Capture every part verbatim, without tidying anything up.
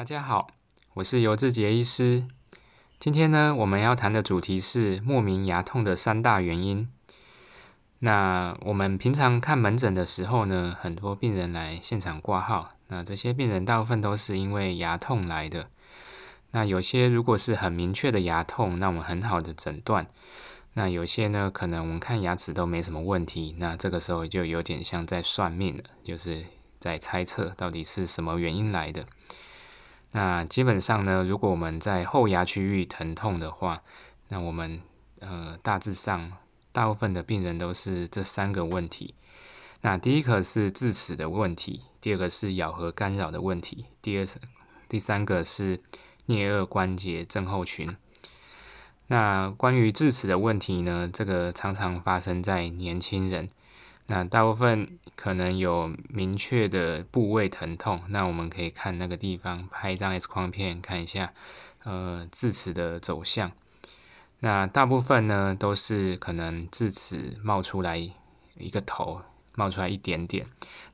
大家好，我是游志杰医师。今天呢，我们要谈的主题是莫名牙痛的三大原因。那我们平常看门诊的时候呢，很多病人来现场挂号，那这些病人大部分都是因为牙痛来的。那有些如果是很明确的牙痛，那我们很好的诊断。那有些呢，可能我们看牙齿都没什么问题，那这个时候就有点像在算命了，就是在猜测到底是什么原因来的。那基本上呢，如果我们在后牙区域疼痛的话，那我们呃大致上大部分的病人都是这三个问题。那第一个是智齿的问题，第二个是咬合干扰的问题，第二第三个是颞颌关节症候群。那关于智齿的问题呢，这个常常发生在年轻人。那大部分可能有明确的部位疼痛，那我们可以看那个地方，拍一张 X 光片，看一下呃智齿的走向。那大部分呢都是可能智齿冒出来一个头，冒出来一点点，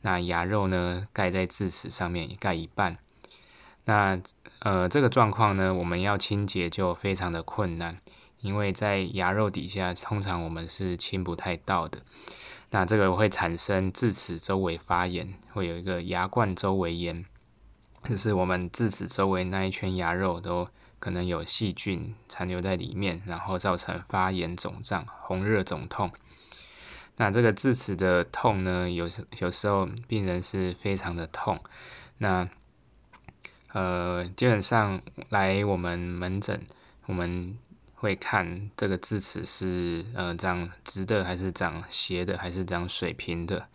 那牙肉呢盖在智齿上面，盖一半。那呃这个状况呢，我们要清洁就非常的困难，因为在牙肉底下通常我们是清不太到的。那这个会产生智齿周围发炎，会有一个牙冠周围炎，就是我们智齿周围那一圈牙肉都可能有细菌残留在里面，然后造成发炎、肿胀、红热、肿痛。那这个智齿的痛呢，有有时候病人是非常的痛。那呃，基本上来我们门诊，我们会看这个智齿是呃长直的还是长斜的还是长水平的。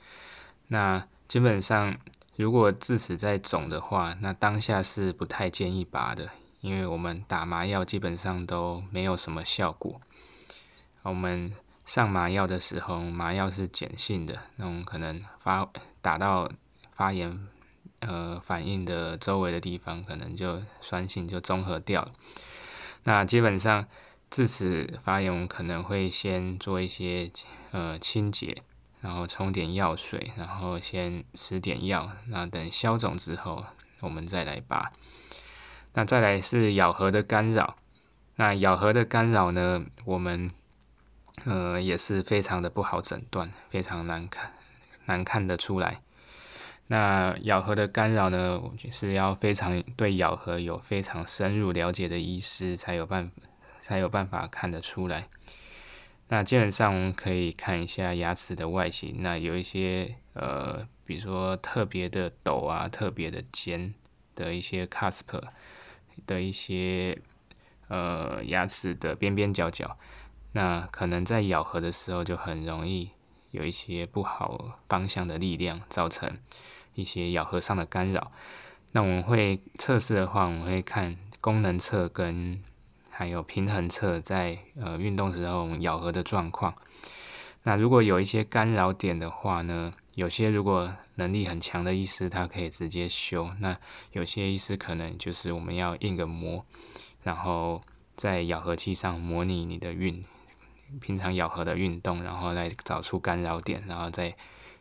那基本上如果智齿在肿的话，那当下是不太建议拔的，因为我们打麻药基本上都没有什么效果。我们上麻药的时候，麻药是碱性的，那种可能发打到发炎呃反应的周围的地方，可能就酸性就中和掉了。那基本上智齿发炎，我们可能会先做一些呃清洁，然后冲点药水，然后先吃点药，那等消肿之后，我们再来拔。那再来是咬合的干扰。那咬合的干扰呢，我们呃也是非常的不好诊断，非常难看难看得出来。那咬合的干扰呢，我就是要非常对咬合有非常深入了解的医师才有办法。才有办法看得出来。那基本上我们可以看一下牙齿的外形，那有一些呃，比如说特别的陡啊，特别的尖的一些 cusp 的一些呃牙齿的边边角角，那可能在咬合的时候就很容易有一些不好方向的力量，造成一些咬合上的干扰。那我们会测试的话，我们会看功能测跟还有平衡侧在呃运动时候咬合的状况。那如果有一些干扰点的话呢，有些如果能力很强的医师他可以直接修，那有些医师可能就是我们要印个模，然后在咬合器上模拟你的运平常咬合的运动，然后来找出干扰点，然后再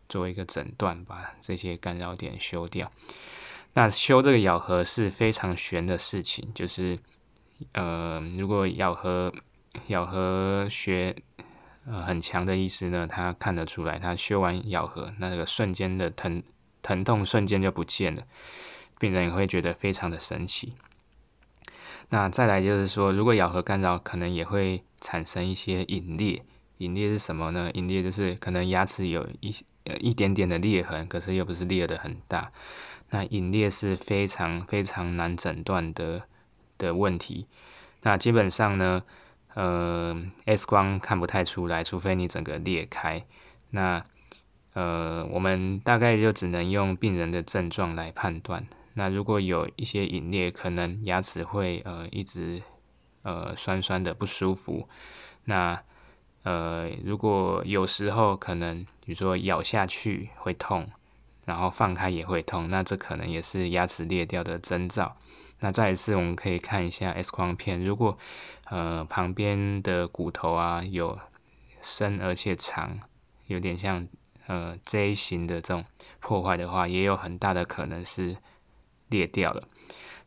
做一个诊断，把这些干扰点修掉。那修这个咬合是非常悬的事情，就是呃，如果咬合咬合学呃很强的医师呢，他看得出来，他修完咬合，那个瞬间的疼疼痛瞬间就不见了，病人也会觉得非常的神奇。那再来就是说，如果咬合干扰，可能也会产生一些隐裂。隐裂是什么呢？隐裂就是可能牙齿有一一点点的裂痕，可是又不是裂得很大。那隐裂是非常非常难诊断的。的问题，那基本上呢，呃 ，X 光看不太出来，除非你整个裂开。那呃，我们大概就只能用病人的症状来判断。那如果有一些隐裂，可能牙齿会呃一直呃酸酸的不舒服。那呃，如果有时候可能，比如说咬下去会痛，然后放开也会痛，那这可能也是牙齿裂掉的征兆。那再一次我们可以看一下 X 光片，如果呃旁边的骨头啊有深而且长，有点像呃 J 型的这种破坏的话，也有很大的可能是裂掉了。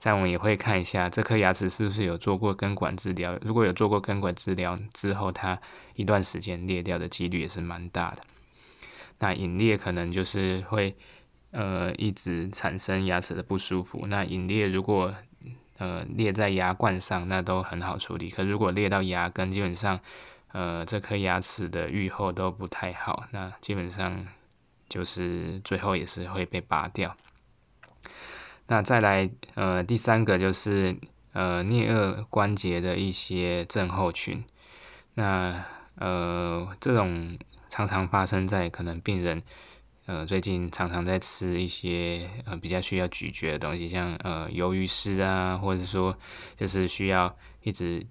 再我们也会看一下这颗牙齿是不是有做过根管治疗，如果有做过根管治疗之后，它一段时间裂掉的几率也是蛮大的。那隐裂可能就是会呃一直产生牙齿的不舒服，那隐裂如果呃裂在牙冠上，那都很好处理，可如果裂到牙根，基本上呃这颗牙齿的愈后都不太好，那基本上就是最后也是会被拔掉。那再来呃第三个就是呃颞颌关节的一些症候群，那呃这种常常发生在可能病人呃最近常常在吃一些呃比较需要咀嚼的东西，像呃鱿鱼丝啊，或者说就是需要一直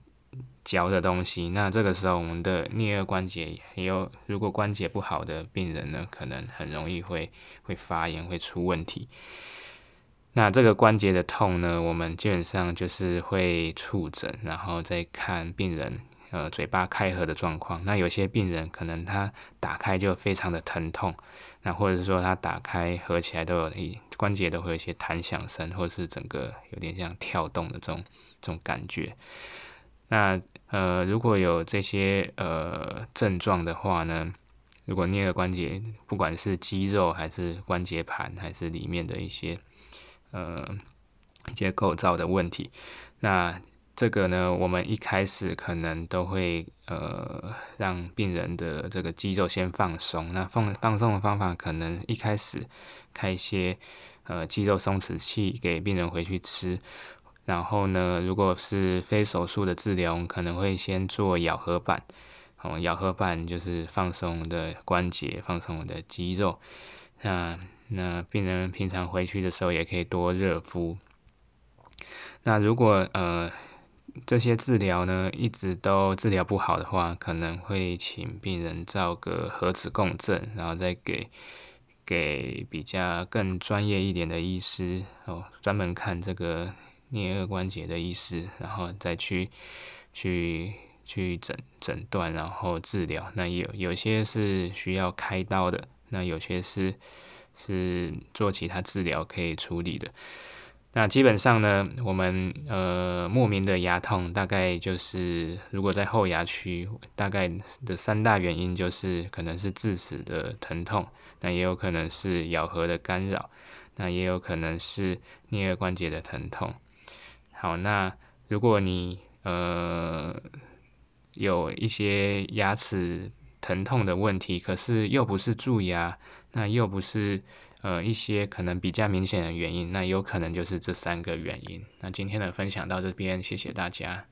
嚼的东西，那这个时候我们的颞颌关节也有，如果关节不好的病人呢，可能很容易会会发炎，会出问题。那这个关节的痛呢，我们基本上就是会触诊，然后再看病人呃嘴巴开合的状况。那有些病人可能他打开就非常的疼痛，那或者是说他打开合起来都有一关节都会有一些弹响声，或是整个有点像跳动的这种这种感觉。那呃，如果有这些呃症状的话呢，如果颞颌关节不管是肌肉还是关节盘还是里面的一些呃一些构造的问题，那这个呢，我们一开始可能都会呃让病人的这个肌肉先放松。那放放松的方法可能一开始开一些呃肌肉松弛器给病人回去吃。然后呢，如果是非手术的治疗，我们可能会先做咬合板，哦，咬合板就是放松我的关节，放松我的肌肉。那那病人平常回去的时候也可以多热敷。那如果呃这些治疗呢一直都治疗不好的话，可能会请病人照个核磁共振，然后再给。给比较更专业一点的医师哦，专门看这个颞颌关节的医师，然后再去去去诊诊断，然后治疗。那有有些是需要开刀的，那有些是是做其他治疗可以处理的。那基本上呢，我们呃莫名的牙痛，大概就是如果在后牙区，大概的三大原因就是可能是智齿的疼痛，那也有可能是咬合的干扰，那也有可能是颞颌关节的疼痛。好，那如果你呃有一些牙齿疼痛的问题，可是又不是蛀牙，那又不是呃，一些可能比较明显的原因，那有可能就是这三个原因。那今天的分享到这边，谢谢大家。